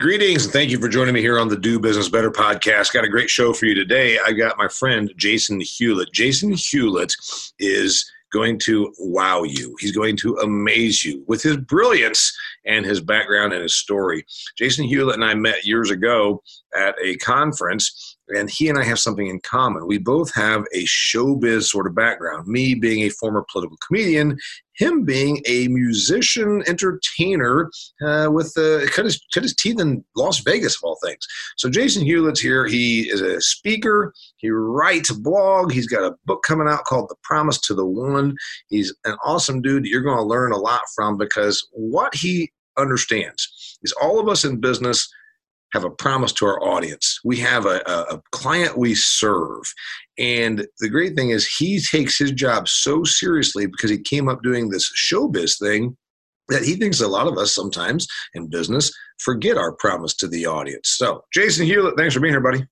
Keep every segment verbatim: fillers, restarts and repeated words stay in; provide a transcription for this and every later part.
Greetings, and thank you for joining me here on the Do Business Better podcast. Got a great show for you today. I got my friend, Jason Hewlett. Jason Hewlett is going to wow you. He's going to amaze you with his brilliance and his background and his story. Jason Hewlett and I met years ago at a conference, and he and I have something in common. We both have a showbiz sort of background, me being a former political comedian, him being a musician, entertainer, uh, with uh, cut his, cut his teeth in Las Vegas, of all things. So Jason Hewlett's here. He is a speaker. He writes a blog. He's got a book coming out called The Promise to the One. He's an awesome dude that you're going to learn a lot from, because what he understands is all of us in business have a promise to our audience. We have a, a, a client we serve. And the great thing is he takes his job so seriously, because he came up doing this showbiz thing, that he thinks a lot of us sometimes in business forget our promise to the audience. So Jason Hewlett, thanks for being here, buddy.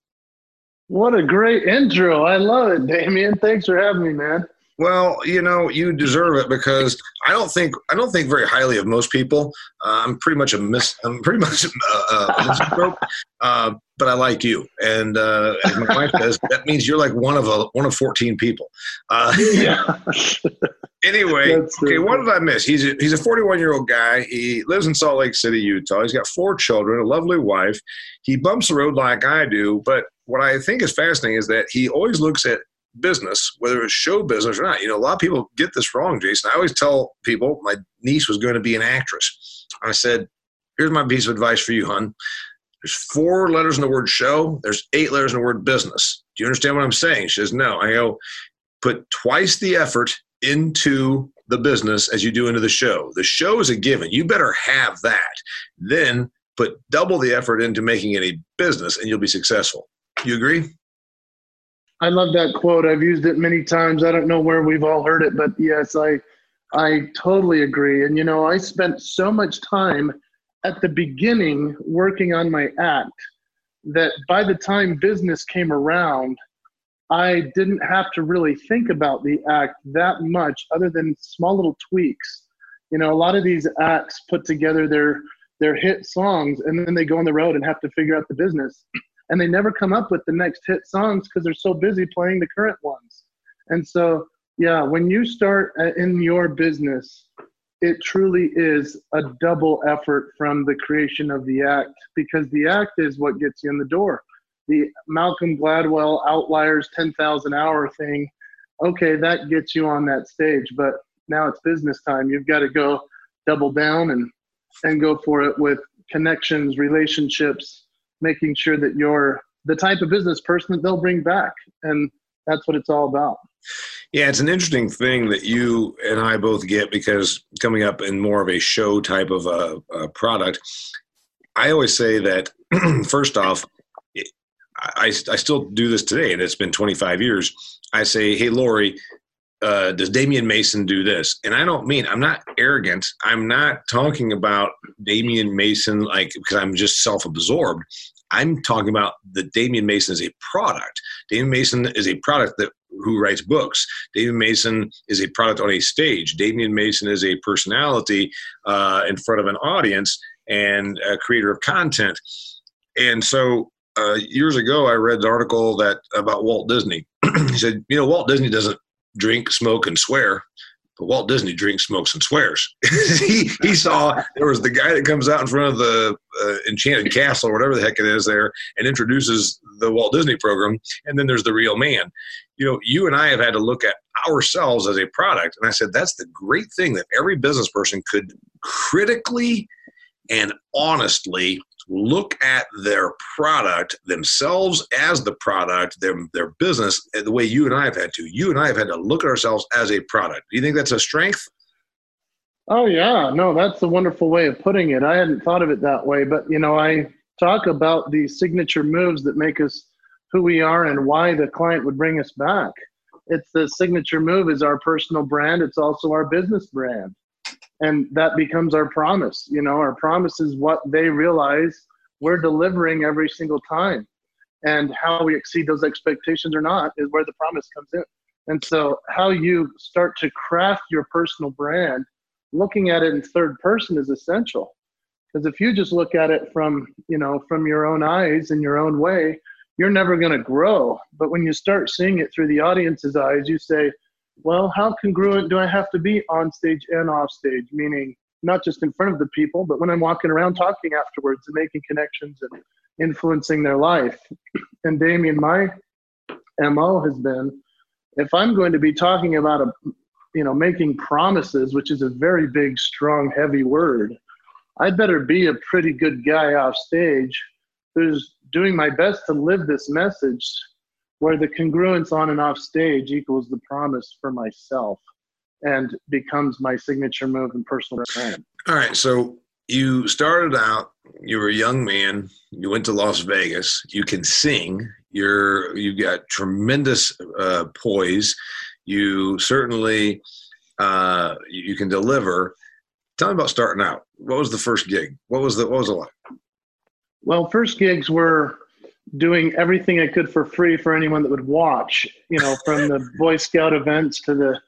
What a great intro. I love it, Damian. Thanks for having me, man. Well, you know, you deserve it, because I don't think I don't think very highly of most people. Uh, I'm pretty much a mis. I'm pretty much uh, a misanthrope, uh, but I like you. And uh, as my wife says, that means you're like one of a one of fourteen people. Uh, yeah. Anyway, okay, what did I miss? He's a, he's a forty-one-year-old guy. He lives in Salt Lake City, Utah. He's got four children, a lovely wife. He bumps the road like I do, but what I think is fascinating is that he always looks at business, whether it's show business or not. You know, a lot of people get this wrong, Jason. I always tell people my niece was going to be an actress. I said, here's my piece of advice for you, hon. There's four letters in the word show. There's eight letters in the word business. Do you understand what I'm saying? She says, no. I go, put twice the effort into the business as you do into the show. The show is a given. You better have that. Then put double the effort into making it a business, and you'll be successful. You agree? I love that quote. I've used it many times. I don't know where we've all heard it, but yes, I I totally agree. And, you know, I spent so much time at the beginning working on my act that by the time business came around, I didn't have to really think about the act that much, other than small little tweaks. You know, a lot of these acts put together their their hit songs, and then they go on the road and have to figure out the business. And they never come up with the next hit songs because they're so busy playing the current ones. And so, yeah, when you start in your business, it truly is a double effort from the creation of the act, because the act is what gets you in the door. The Malcolm Gladwell Outliers ten thousand hour thing, okay, that gets you on that stage, but now it's business time. You've got to go double down and, and go for it with connections, relationships, making sure that you're the type of business person that they'll bring back. And that's what it's all about. Yeah, it's an interesting thing that you and I both get, because coming up in more of a show type of a, a product, I always say that, first off, I, I still do this today, and it's been twenty-five years. I say, hey, Lori, Uh, does Damian Mason do this? And I don't mean, I'm not arrogant. I'm not talking about Damian Mason, like, because I'm just self-absorbed. I'm talking about that Damian Mason is a product. Damian Mason is a product that who writes books. Damian Mason is a product on a stage. Damian Mason is a personality uh, in front of an audience, and a creator of content. And so uh, years ago, I read an article that about Walt Disney. He said, you know, Walt Disney doesn't drink, smoke, and swear. But Walt Disney drinks, smokes, and swears. he, he saw there was the guy that comes out in front of the uh, Enchanted Castle, or whatever the heck it is there, and introduces the Walt Disney program. And then there's the real man. You know, you and I have had to look at ourselves as a product. And I said, that's the great thing that every business person could critically and honestly look at their product, themselves as the product, their their business, the way you and I have had to. You and I have had to look at ourselves as a product. Do you think that's a strength? Oh, yeah. No, that's a wonderful way of putting it. I hadn't thought of it that way. But, you know, I talk about the signature moves that make us who we are and why the client would bring us back. it's the signature move is our personal brand. It's also our business brand. And that becomes our promise. You know, our promise is what they realize we're delivering every single time. And how we exceed those expectations or not is where the promise comes in. And so how you start to craft your personal brand, looking at it in third person is essential. Because if you just look at it from, you know, from your own eyes in your own way, you're never going to grow. But when you start seeing it through the audience's eyes, you say, well, how congruent do I have to be on stage and off stage? Meaning not just in front of the people, but when I'm walking around talking afterwards and making connections and influencing their life. And Damian, my M O has been, if I'm going to be talking about, a, you know, making promises, which is a very big, strong, heavy word, I'd better be a pretty good guy off stage who's doing my best to live this message where the congruence on and off stage equals the promise for myself and becomes my signature move and personal brand. All right. So you started out, you were a young man, you went to Las Vegas, you can sing, you're, you've got tremendous uh, poise. You certainly, uh, you can deliver. Tell me about starting out. What was the first gig? What was the, what was it like? Well, first gigs were doing everything I could for free for anyone that would watch, you know, from the Boy Scout events to the,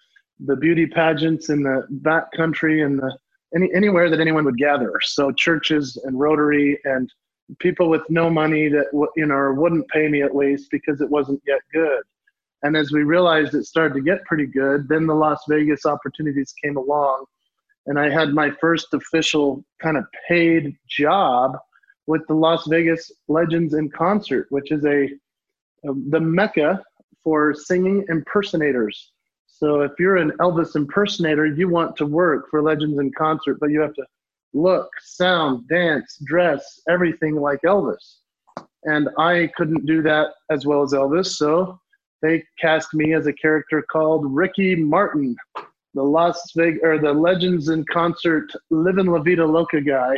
the beauty pageants in the backcountry and the, any, anywhere that anyone would gather. So churches and Rotary and people with no money that, you know, or wouldn't pay me at least because it wasn't yet good. And as we realized it started to get pretty good, then the Las Vegas opportunities came along. And I had my first official kind of paid job with the Las Vegas Legends in Concert, which is a the mecca for singing impersonators. So if you're an Elvis impersonator, you want to work for Legends in Concert, but you have to look, sound, dance, dress, everything like Elvis. And I couldn't do that as well as Elvis, so they cast me as a character called Ricky Martin, the Las Vegas, or the Legends in Concert, Livin' La Vida Loca guy.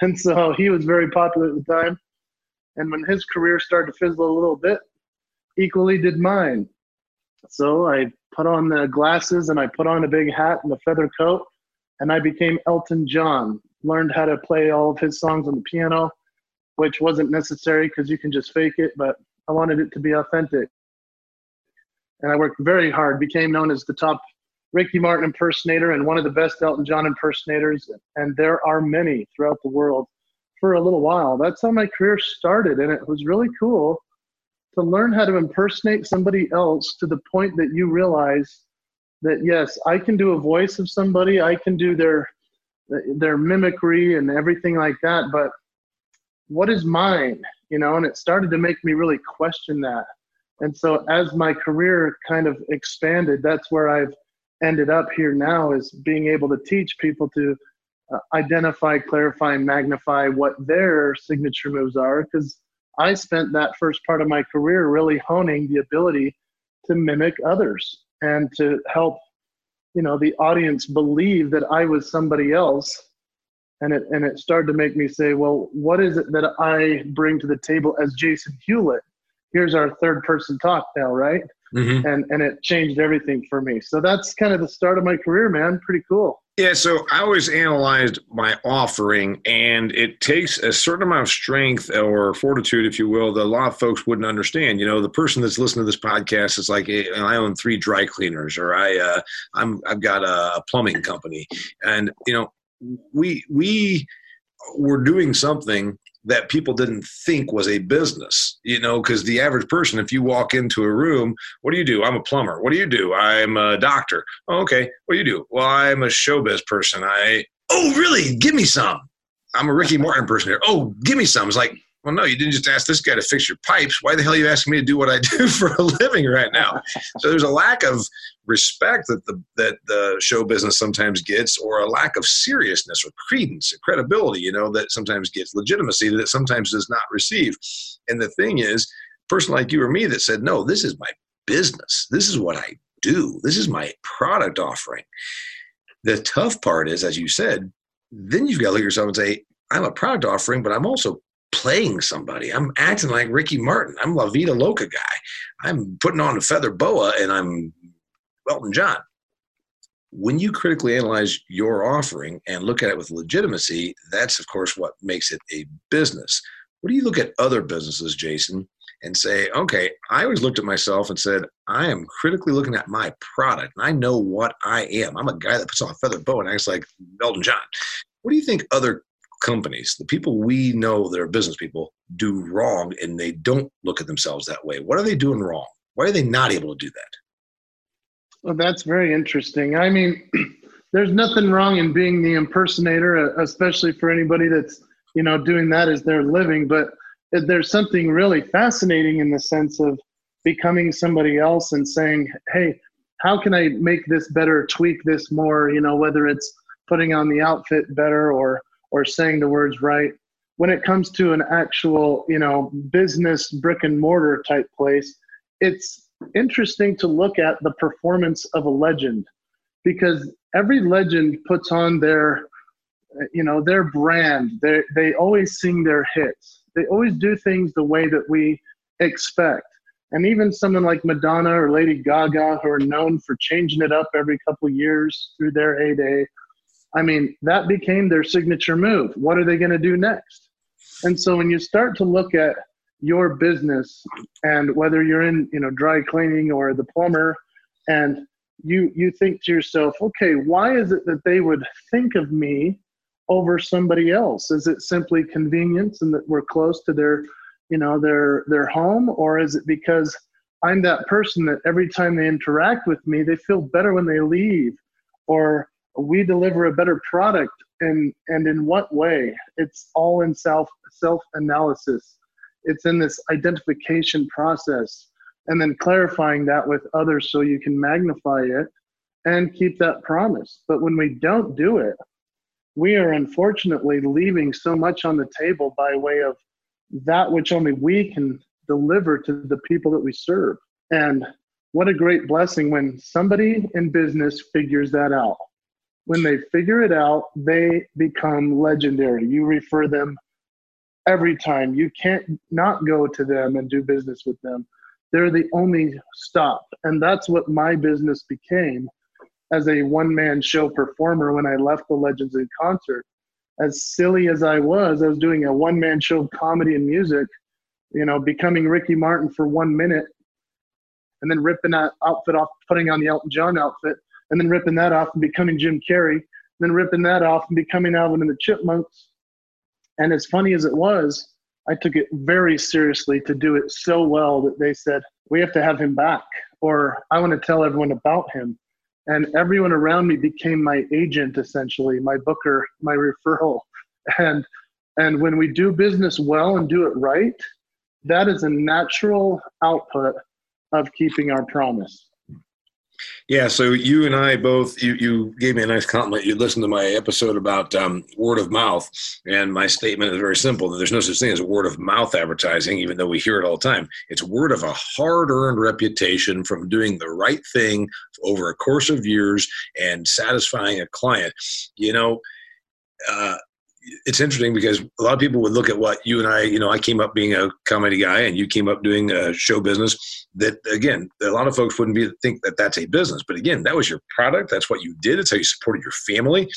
And so he was very popular at the time. And when his career started to fizzle a little bit, equally did mine. So I put on the glasses and I put on a big hat and a feather coat, and I became Elton John, learned how to play all of his songs on the piano, which wasn't necessary because you can just fake it, but I wanted it to be authentic. And I worked very hard, became known as the top Ricky Martin impersonator and one of the best Elton John impersonators, and there are many throughout the world, for a little while. That's how my career started, and it was really cool to learn how to impersonate somebody else to the point that you realize that, yes, I can do a voice of somebody, I can do their their mimicry and everything like that, but what is mine? You know, and it started to make me really question that. And so as my career kind of expanded, that's where I've ended up here now, is being able to teach people to uh, identify, clarify, and magnify what their signature moves are, because I spent that first part of my career really honing the ability to mimic others and to help, you know, the audience believe that I was somebody else. And it, and it started to make me say, well, what is it that I bring to the table as Jason Hewlett? Here's our third person talk now, right? Mm-hmm. And and it changed everything for me. So that's kind of the start of my career, man. Pretty cool. Yeah, so I always analyzed my offering, and it takes a certain amount of strength or fortitude, if you will, that a lot of folks wouldn't understand. You know, the person that's listening to this podcast is like, hey, I own three dry cleaners, or I, uh, I'm, I've got a plumbing company. And, you know, we we were doing something that people didn't think was a business, you know, because the average person, if you walk into a room, what do you do? I'm a plumber. What do you do? I'm a doctor. Oh, okay. What do you do? Well, I'm a showbiz person. I, oh, really? Give me some. I'm a Ricky Martin person here. Oh, give me some. It's like, well, no, you didn't just ask this guy to fix your pipes. Why the hell are you asking me to do what I do for a living right now? So there's a lack of respect that the that the show business sometimes gets, or a lack of seriousness or credence or credibility, you know, that sometimes gets, legitimacy that it sometimes does not receive. And the thing is, a person like you or me that said, no, this is my business. This is what I do. This is my product offering. The tough part is, as you said, then you've got to look at yourself and say, I'm a product offering, but I'm also playing somebody. I'm acting like Ricky Martin. I'm La Vida Loca guy. I'm putting on a feather boa and I'm Elton John. When you critically analyze your offering and look at it with legitimacy, that's, of course, what makes it a business. What do you look at other businesses, Jason, and say, okay, I always looked at myself and said, I am critically looking at my product, and I know what I am. I'm a guy that puts on a feather boa and acts like Elton John. What do you think other companies, the people we know that are business people, do wrong, and they don't look at themselves that way? What are they doing wrong? Why are they not able to do that? Well, that's very interesting. I mean, there's nothing wrong in being the impersonator, especially for anybody that's, you know, doing that as their living. But there's something really fascinating in the sense of becoming somebody else and saying, hey, how can I make this better, tweak this more, you know, whether it's putting on the outfit better or or saying the words right. When it comes to an actual, you know, business brick and mortar type place, it's interesting to look at the performance of a legend, because every legend puts on their, you know, their brand. They they always sing their hits. They always do things the way that we expect. And even someone like Madonna or Lady Gaga, who are known for changing it up every couple years through their heyday, I mean, that became their signature move. What are they going to do next? And so when you start to look at your business, and whether you're in, you know, dry cleaning or the plumber, and you you think to yourself, okay, why is it that they would think of me over somebody else? Is it simply convenience and that we're close to their, you know, their their home? Or is it because I'm that person that every time they interact with me, they feel better when they leave, or we deliver a better product? And and in what way? It's all in self self-analysis. It's in this identification process, and then clarifying that with others so you can magnify it and keep that promise. But when we don't do it, we are unfortunately leaving so much on the table by way of that which only we can deliver to the people that we serve. And what a great blessing when somebody in business figures that out. When they figure it out, they become legendary. You refer them every time. You can't not go to them and do business with them. They're the only stop. And that's what my business became as a one-man show performer when I left the Legends in Concert. As silly as I was, I was doing a one-man show of comedy and music, you know, becoming Ricky Martin for one minute, and then ripping that outfit off, putting on the Elton John outfit, and then ripping that off and becoming Jim Carrey, then ripping that off and becoming Alvin and the Chipmunks. And as funny as it was, I took it very seriously to do it so well that they said, we have to have him back, or I want to tell everyone about him. And everyone around me became my agent, essentially, my booker, my referral. And and when we do business well and do it right, that is a natural output of keeping our promise. Yeah, so you and I both, you, you gave me a nice compliment. You listened to my episode about um, word of mouth, and my statement is very simple, that there's no such thing as word of mouth advertising, even though we hear it all the time. It's word of a hard-earned reputation from doing the right thing over a course of years and satisfying a client. You know, uh, it's interesting because a lot of people would look at what you and I, you know, I came up being a comedy guy and you came up doing a show business, that, again, a lot of folks wouldn't be think that that's a business. But again, that was your product. That's what you did. It's how you supported your family.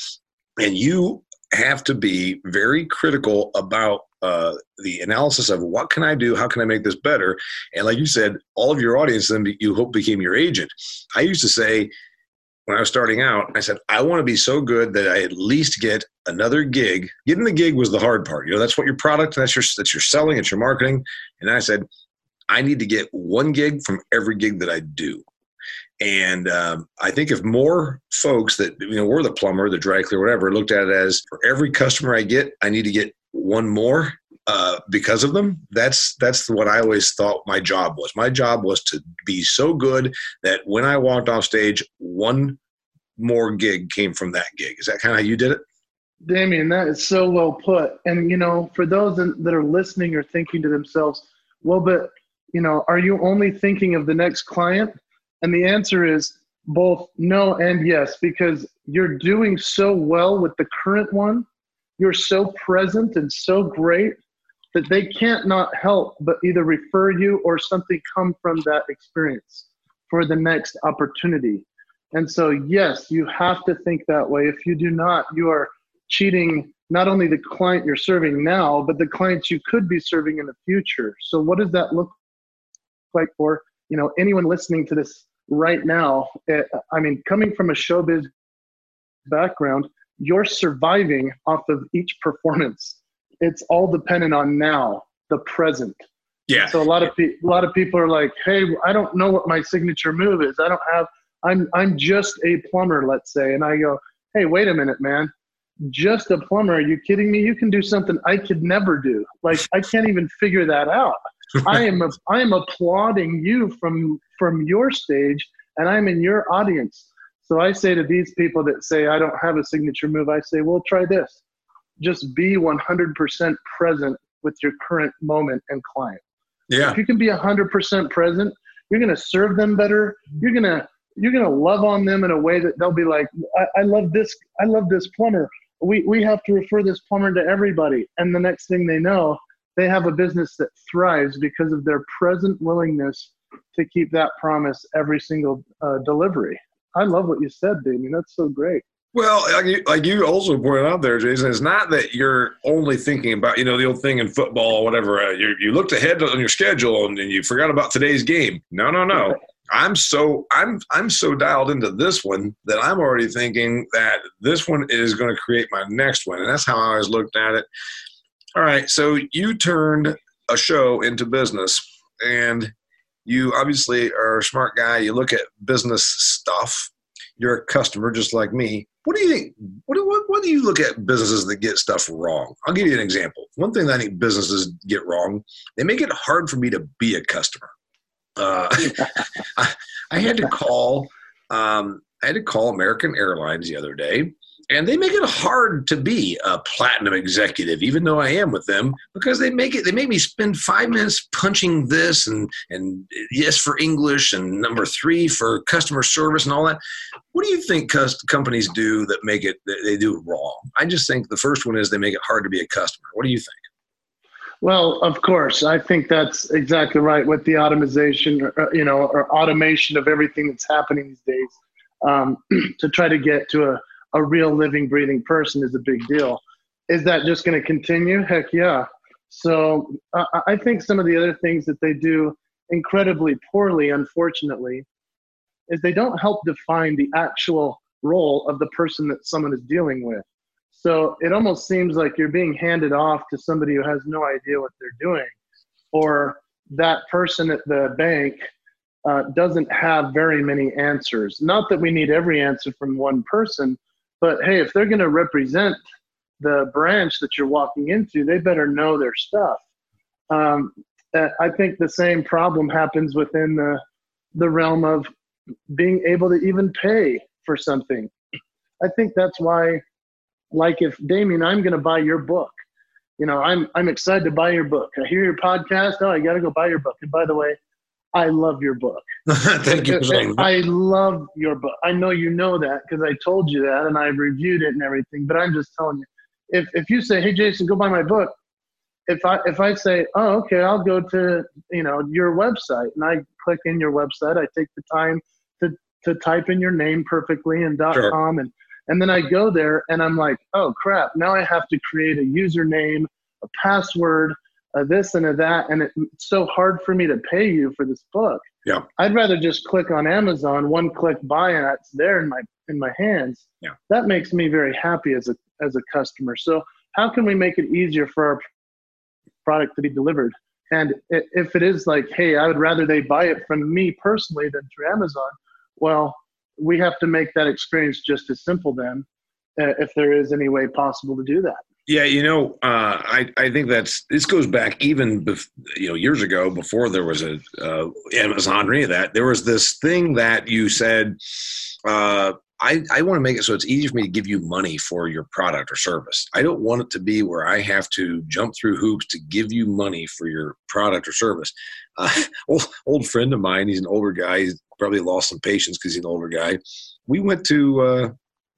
And you have to be very critical about uh, the analysis of what can I do? How can I make this better? And like you said, all of your audience then you hope became your agent. I used to say, when I was starting out, I said, I want to be so good that I at least get another gig. Getting the gig was the hard part. You know, that's what your product, that's your, that's your selling, it's your marketing. And I said, I need to get one gig from every gig that I do. And um, I think if more folks that, you know, were the plumber, the dry cleaner, whatever, looked at it as for every customer I get, I need to get one more uh, because of them. That's, that's what I always thought my job was. My job was to be so good that when I walked off stage, one more gig came from that gig. Is that kind of how you did it? Damian, that is so well put. And, you know, for those that are listening or thinking to themselves, well, but, you know, are you only thinking of the next client? And the answer is both no and yes, because you're doing so well with the current one. You're so present and so great but they can't not help but either refer you or something come from that experience for the next opportunity. And so, yes, you have to think that way. If you do not, you are cheating not only the client you're serving now, but the clients you could be serving in the future. So what does that look like for, you know, anyone listening to this right now? I mean, coming from a showbiz background, you're surviving off of each performance. It's all dependent on now, the present. Yeah. So a lot of pe- a lot of people are like, hey, I don't know what my signature move is. I don't have. I'm I'm just a plumber, let's say. And I go, hey, wait a minute, man. Just a plumber? Are you kidding me? You can do something I could never do. Like, I can't even figure that out. I am a, I am applauding you from from your stage, and I'm in your audience. So I say to these people that say, I don't have a signature move, I say, well, try this. Just be one hundred percent present with your current moment and client. Yeah. If you can be one hundred percent present, you're going to serve them better. You're going to you're going to love on them in a way that they'll be like, I, I love this. I love this plumber. We we have to refer this plumber to everybody. And the next thing they know, they have a business that thrives because of their present willingness to keep that promise every single uh, delivery. I love what you said, Damian. That's so great. Well, like you, like you also pointed out there, Jason, it's not that you're only thinking about, you know, the old thing in football or whatever. Uh, you you looked ahead on your schedule and, and you forgot about today's game. No, no, no. Okay. I'm so I'm I'm so dialed into this one that I'm already thinking that this one is going to create my next one. And that's how I always looked at it. All right. So you turned a show into business, and you obviously are a smart guy. You look at business stuff. You're a customer just like me. What do you think? What do, what, what do you look at businesses that get stuff wrong? I'll give you an example. One thing that I think businesses get wrong, they make it hard for me to be a customer. Uh, I, I had to call, um, I had to call American Airlines the other day, and they make it hard to be a platinum executive, even though I am with them, because they make it, they make me spend five minutes punching this and, and yes for English and number three for customer service and all that. What do you think cus- companies do that make it, that they do it wrong? I just think the first one is they make it hard to be a customer. What do you think? Well, of course, I think that's exactly right with the automation, you know, or automation of everything that's happening these days, um, to try to get to a, a real living, breathing person is a big deal. Is that just going to continue? Heck yeah. So uh, I think some of the other things that they do incredibly poorly, unfortunately, is they don't help define the actual role of the person that someone is dealing with. So it almost seems like you're being handed off to somebody who has no idea what they're doing, or that person at the bank uh, doesn't have very many answers. Not that we need every answer from one person, but hey, if they're going to represent the branch that you're walking into, they better know their stuff. Um, I think the same problem happens within the, the realm of being able to even pay for something. I think that's why. Like if, Damien, I'm going to buy your book. You know, I'm I'm excited to buy your book. I hear your podcast. Oh, I got to go buy your book. And by the way, I love your book. Thank you for saying that. I love your book. I know you know that because I told you that and I reviewed it and everything. But I'm just telling you, if if you say, hey, Jason, go buy my book. If I if I say, oh, okay, I'll go to, you know, your website, and I click in your website. I take the time to to type in your name perfectly and dot sure. com and. And then I go there and I'm like, oh crap, now I have to create a username, a password, a this and a that. And it's so hard for me to pay you for this book. Yeah. I'd rather just click on Amazon, one click buy, and it's there in my in my hands. Yeah. That makes me very happy as a as a customer. So how can we make it easier for our product to be delivered? And if it is like, hey, I would rather they buy it from me personally than through Amazon, well, we have to make that experience just as simple then, uh, if there is any way possible to do that. Yeah, you know, uh, I, I think that's – this goes back even, bef- you know, years ago before there was a uh, Amazon or any of that. There was this thing that you said, uh, I, I want to make it so it's easy for me to give you money for your product or service. I don't want it to be where I have to jump through hoops to give you money for your product or service. Uh, old, old friend of mine, he's an older guy. He's probably lost some patience because he's an older guy. We went to uh,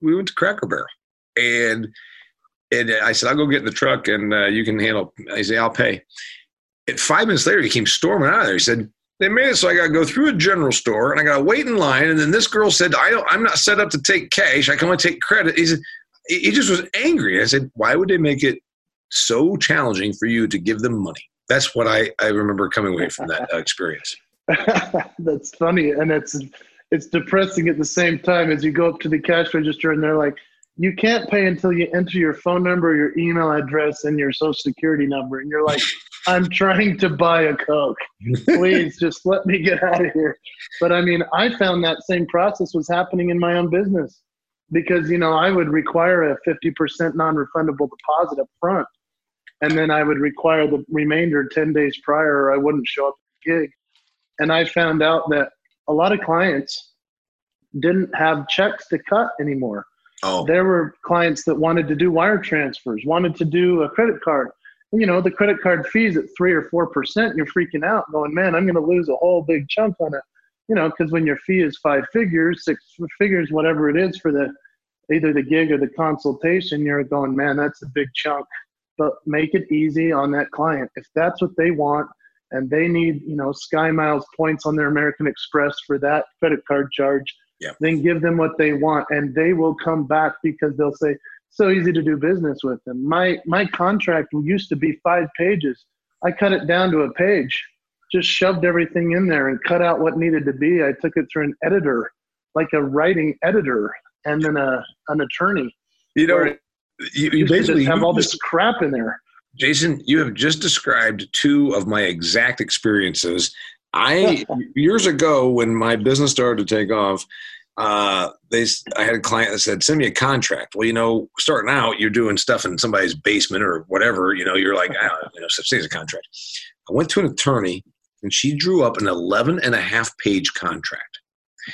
we went to Cracker Barrel, and And I said, I'll go get in the truck and uh, you can handle it. I said, I'll pay. And five minutes later, he came storming out of there. He said, they made it so I got to go through a general store and I got to wait in line. And then this girl said, I don't, I'm not set up to take cash. I can only take credit. He said, he just was angry. I said, why would they make it so challenging for you to give them money? That's what I, I remember coming away from that experience. That's funny. And it's, it's depressing at the same time as you go up to the cash register and they're like, you can't pay until you enter your phone number, your email address, and your social security number. And you're like, I'm trying to buy a Coke. Please just let me get out of here. But I mean, I found that same process was happening in my own business because, you know, I would require a fifty percent non-refundable deposit up front. And then I would require the remainder ten days prior or I wouldn't show up at the gig. And I found out that a lot of clients didn't have checks to cut anymore. Oh. There were clients that wanted to do wire transfers, wanted to do a credit card. You know, the credit card fees at three or four percent, you're freaking out going, man, I'm going to lose a whole big chunk on it. You know, because when your fee is five figures, six figures, whatever it is for the either the gig or the consultation, you're going, man, that's a big chunk. But make it easy on that client. If that's what they want and they need, you know, Sky Miles points on their American Express for that credit card charge, yeah. Then give them what they want and they will come back because they'll say, so easy to do business with them. My my contract used to be five pages. I cut it down to a page, just shoved everything in there and cut out what needed to be. I took it through an editor, like a writing editor and then a an attorney. You know, you, you basically have all this crap in there. Jason, you have just described two of my exact experiences. I years ago when my business started to take off, uh, they I had a client that said, "Send me a contract." Well, you know, starting out, you're doing stuff in somebody's basement or whatever. You know, you're like, I don't you know, such thing as a contract. I went to an attorney, and she drew up an eleven and a half page contract.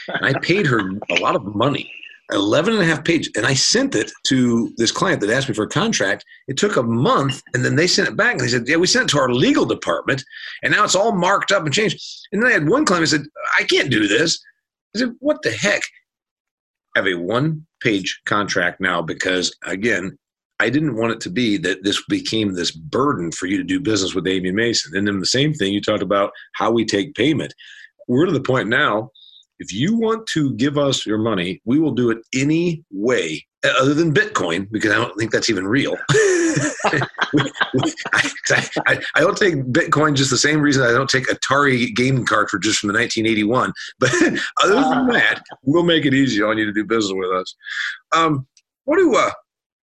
And I paid her a lot of money, eleven and a half pages, and I sent it to this client that asked me for a contract. It took a month, and then they sent it back. And they said, yeah, we sent it to our legal department, and now it's all marked up and changed. And then I had one client that said, I can't do this. I said, what the heck? I have a one-page contract now because, again, I didn't want it to be that this became this burden for you to do business with Damian Mason. And then the same thing, you talked about how we take payment. We're to the point now, if you want to give us your money, we will do it any way other than Bitcoin, because I don't think that's even real. we, we, I, I, I don't take Bitcoin just the same reason I don't take Atari gaming cartridges from the nineteen eighty-one. But other than that, we'll make it easy on you to do business with us. Um, what do uh,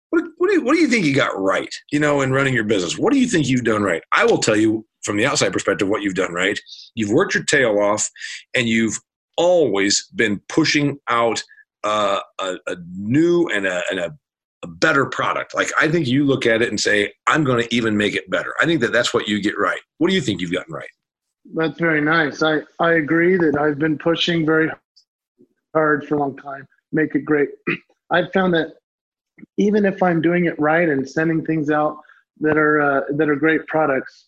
what what do, what do you think you got right? You know, in running your business, what do you think you've done right? I will tell you from the outside perspective what you've done right. You've worked your tail off, and you've always been pushing out Uh, a, a new and, a, and a, a better product. Like, I think you look at it and say, I'm going to even make it better. I think that that's what you get right. What do you think you've gotten right? That's very nice. I, I agree that I've been pushing very hard for a long time. Make it great. I've found that even if I'm doing it right and sending things out that are, uh, that are great products,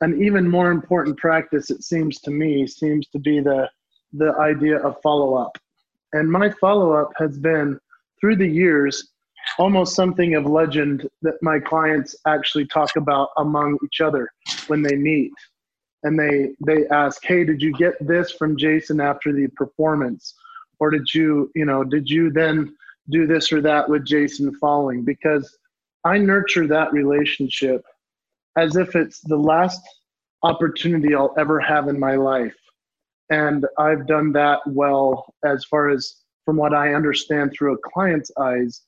an even more important practice, it seems to me, seems to be the, the idea of follow-up. And my follow-up has been, through the years, almost something of legend that my clients actually talk about among each other when they meet. And they they ask, hey, did you get this from Jason after the performance? Or did you, you know, did you then do this or that with Jason following? Because I nurture that relationship as if it's the last opportunity I'll ever have in my life. And I've done that well, as far as from what I understand through a client's eyes,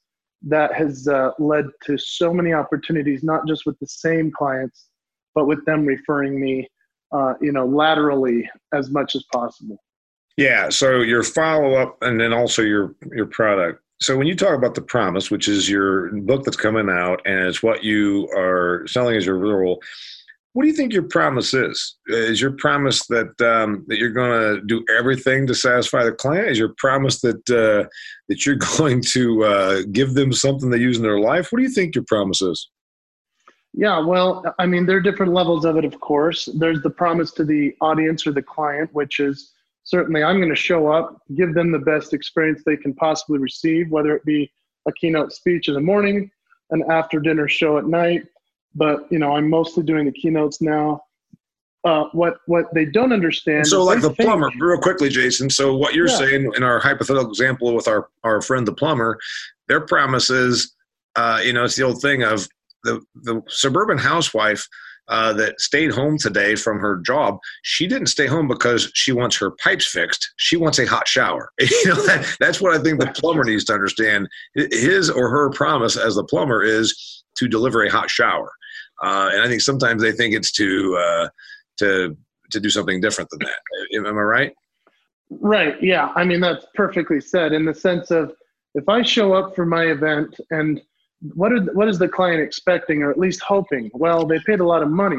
that has uh, led to so many opportunities, not just with the same clients, but with them referring me, uh, you know, laterally as much as possible. Yeah. So your follow-up and then also your, your product. So when you talk about The Promise, which is your book that's coming out and it's what you are selling as your rule, what do you think your promise is? Is your promise that um, that you're going to do everything to satisfy the client? Is your promise that uh, that you're going to uh, give them something they use in their life? What do you think your promise is? Yeah, well, I mean, there are different levels of it, of course. There's the promise to the audience or the client, which is certainly I'm going to show up, give them the best experience they can possibly receive, whether it be a keynote speech in the morning an after dinner show at night, but you know, I'm mostly doing the keynotes now. Uh, what what they don't understand. So like the think, plumber, real quickly, Jason. So what you're yeah. saying in our hypothetical example with our, our friend the plumber, their promise is, uh, you know, it's the old thing of the, the suburban housewife uh, that stayed home today from her job. She didn't stay home because she wants her pipes fixed. She wants a hot shower. You know, that, that's what I think the plumber needs to understand. His or her promise as the plumber is to deliver a hot shower. Uh, and I think sometimes they think it's to uh, – to to do something different than that. Am I right? Right, yeah. I mean, that's perfectly said in the sense of if I show up for my event and what are, what is the client expecting or at least hoping? Well, they paid a lot of money,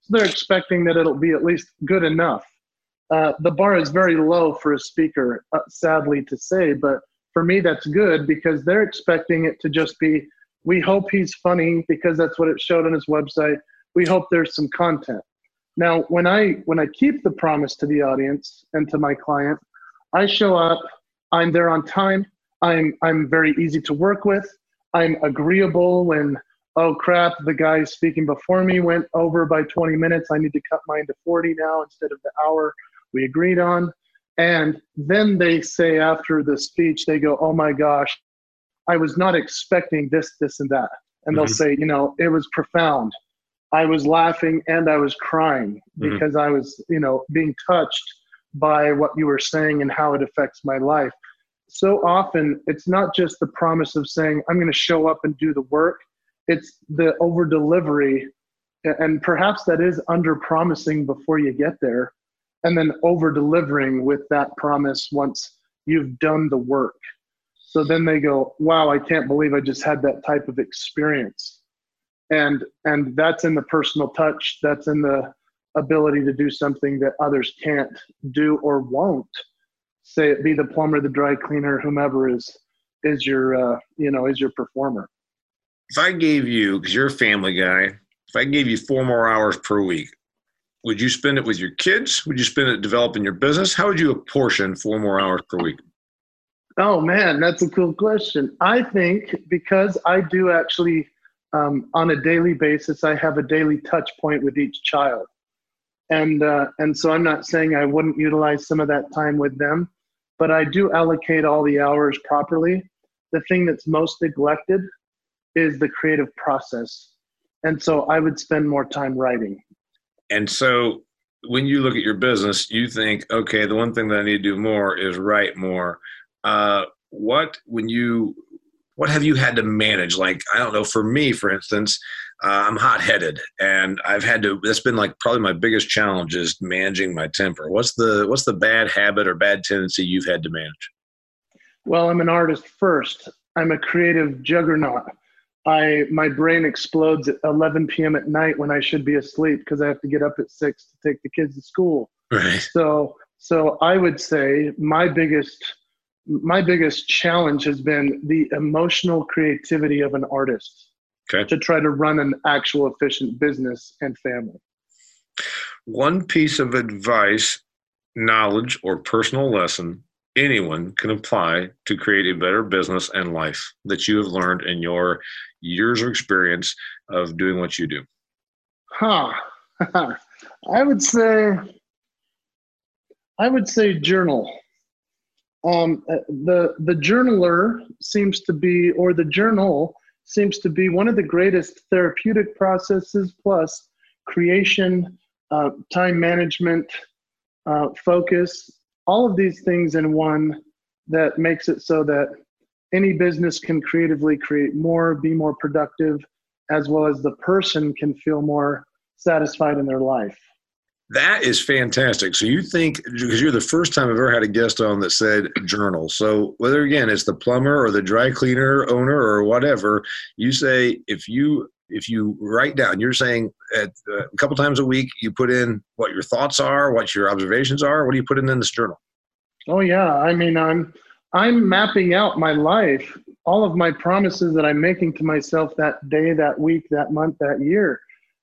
so they're expecting that it'll be at least good enough. Uh, the bar is very low for a speaker, uh, sadly to say, but for me that's good because they're expecting it to just be, we hope he's funny because that's what it showed on his website. We hope there's some content. Now, when I when I keep the promise to the audience and to my client, I show up, I'm there on time, I'm I'm very easy to work with, I'm agreeable when, oh crap, the guy speaking before me went over by twenty minutes, I need to cut mine to forty now instead of the hour we agreed on. And then they say after the speech, they go, oh my gosh, I was not expecting this, this, and that. And mm-hmm. they'll say, you know, it was profound. I was laughing and I was crying because mm-hmm. I was, you know, being touched by what you were saying and how it affects my life. So often it's not just the promise of saying, I'm going to show up and do the work. It's the over delivery. And perhaps that is under promising before you get there. And then over delivering with that promise once you've done the work. So then they go, wow, I can't believe I just had that type of experience. And and that's in the personal touch, that's in the ability to do something that others can't do or won't. Say it be the plumber, the dry cleaner, whomever is is your uh, you know is your performer. If I gave you, because you're a family guy, if I gave you four more hours per week, would you spend it with your kids? Would you spend it developing your business? How would you apportion four more hours per week? Oh man, that's a cool question. I think because I do actually. Um, on a daily basis, I have a daily touch point with each child. And uh, and so I'm not saying I wouldn't utilize some of that time with them, but I do allocate all the hours properly. The thing that's most neglected is the creative process. And so I would spend more time writing. And so when you look at your business, you think, okay, the one thing that I need to do more is write more. Uh, what, when you... What have you had to manage? Like, I don't know, for me, for instance, uh, I'm hot-headed and I've had to, that's been like probably my biggest challenge is managing my temper. What's the, what's the bad habit or bad tendency you've had to manage? Well, I'm an artist first. I'm a creative juggernaut. I, my brain explodes at eleven p.m. at night when I should be asleep because I have to get up at six to take the kids to school. Right. So, so I would say my biggest My biggest challenge has been the emotional creativity of an artist okay. to try to run an actual efficient business and family. One piece of advice, knowledge, or personal lesson anyone can apply to create a better business and life that you have learned in your years of experience of doing what you do. Huh. I would say, I would say journal. Um, the, the journaler seems to be, or the journal seems to be one of the greatest therapeutic processes, plus creation, uh, time management, uh, focus, all of these things in one that makes it so that any business can creatively create more, be more productive, as well as the person can feel more satisfied in their life. That is fantastic. So you think, because you're the first time I've ever had a guest on that said journal. So whether, again, it's the plumber or the dry cleaner owner or whatever, you say if you if you write down, you're saying at, uh, a couple times a week you put in what your thoughts are, what your observations are. What do you put in in this journal? Oh, yeah. I mean, I'm, I'm mapping out my life, all of my promises that I'm making to myself that day, that week, that month, that year.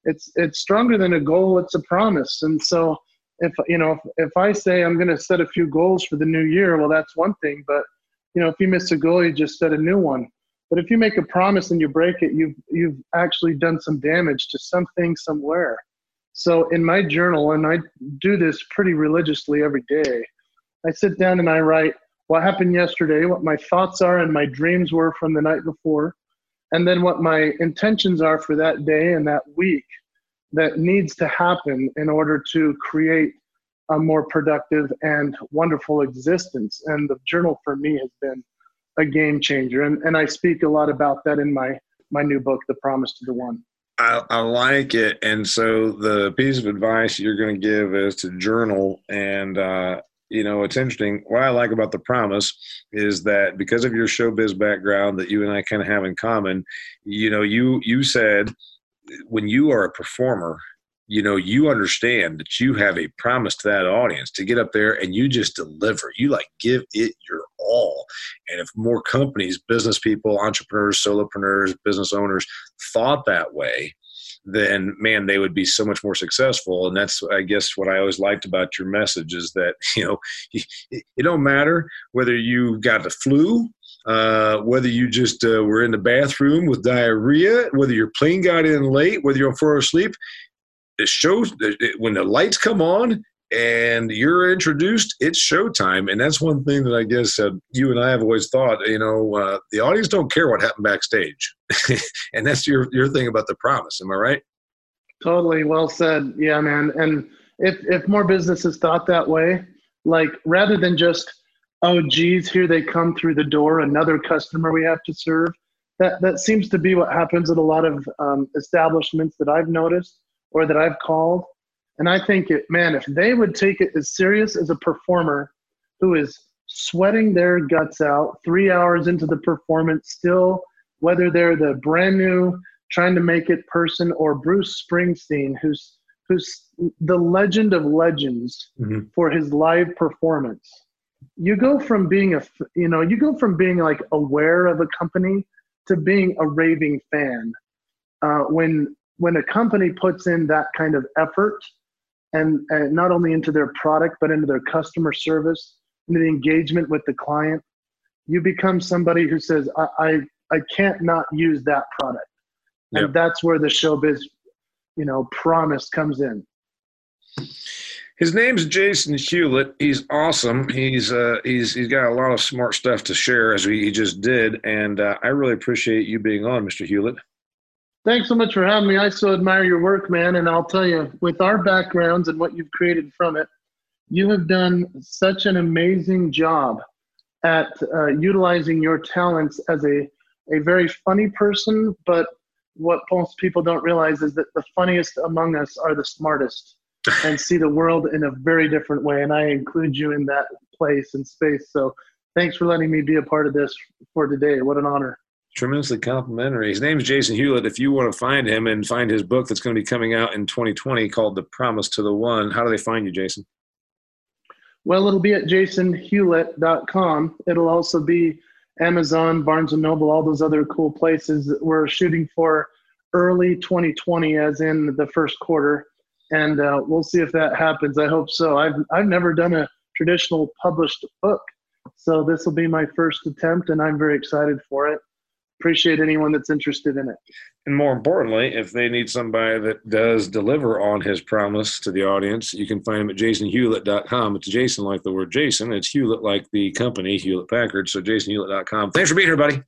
It's it's stronger than a goal, it's a promise. And so if you know if, if I say I'm gonna set a few goals for the new year, well that's one thing, but you know, if you miss a goal, you just set a new one. But if you make a promise and you break it, you've, you've actually done some damage to something somewhere. So in my journal, and I do this pretty religiously every day, I sit down and I write what happened yesterday, what my thoughts are and my dreams were from the night before, and then what my intentions are for that day and that week that needs to happen in order to create a more productive and wonderful existence. And the journal for me has been a game changer. And, and I speak a lot about that in my, my new book, The Promise to the One. I, I like it. And so the piece of advice you're going to give is to journal. And, uh, you know, it's interesting. What I like about The Promise is that because of your showbiz background that you and I kind of have in common, you know, you, you said when you are a performer, you know, you understand that you have a promise to that audience to get up there and you just deliver. You like give it your all. And if more companies, business people, entrepreneurs, solopreneurs, business owners thought that way, then man, they would be so much more successful. And that's, I guess, what I always liked about your message is that, you know, it, it don't matter whether you got the flu, Uh, whether you just uh, were in the bathroom with diarrhea, whether your plane got in late, whether you're on four hours sleep, it shows that it, when the lights come on and you're introduced, it's showtime. And that's one thing that I guess uh, you and I have always thought, you know, uh, the audience don't care what happened backstage. And that's your, your thing about The Promise. Am I right? Totally. Well said. Yeah, man. And if, if more businesses thought that way, like rather than just, oh, geez, here they come through the door, another customer we have to serve. That that seems to be what happens at a lot of um, establishments that I've noticed or that I've called. And I think, it, man, if they would take it as serious as a performer who is sweating their guts out three hours into the performance still, whether they're the brand new trying to make it person or Bruce Springsteen, who's, who's the legend of legends mm-hmm. for his live performance. You go from being a, you know, you go from being like aware of a company to being a raving fan. Uh, when when a company puts in that kind of effort, and, and not only into their product but into their customer service, into the engagement with the client, you become somebody who says, I I, I can't not use that product, and yep. That's where the showbiz, you know, promise comes in. His name's Jason Hewlett. He's awesome. He's uh, he's he's got a lot of smart stuff to share, as we, he just did, and uh, I really appreciate you being on, Mister Hewlett. Thanks so much for having me. I so admire your work, man, and I'll tell you, with our backgrounds and what you've created from it, you have done such an amazing job at uh, utilizing your talents as a, a very funny person, but what most people don't realize is that the funniest among us are the smartest. And see the world in a very different way. And I include you in that place and space. So thanks for letting me be a part of this for today. What an honor. Tremendously complimentary. His name is Jason Hewlett. If you want to find him and find his book that's going to be coming out in twenty twenty called The Promise to the One, how do they find you, Jason? Well, it'll be at jason hewlett dot com. It'll also be Amazon, Barnes and Noble, all those other cool places that we're shooting for early twenty twenty, as in the first quarter. And uh, we'll see if that happens. I hope so. I've I've never done a traditional published book, so this will be my first attempt, and I'm very excited for it. Appreciate anyone that's interested in it. And more importantly, if they need somebody that does deliver on his promise to the audience, you can find him at jason hewlett dot com. It's Jason like the word Jason. It's Hewlett like the company, Hewlett Packard, so jason hewlett dot com. Thanks for being here, buddy.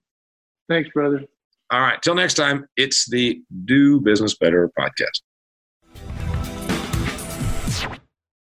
Thanks, brother. All right, till next time, it's the Do Business Better podcast.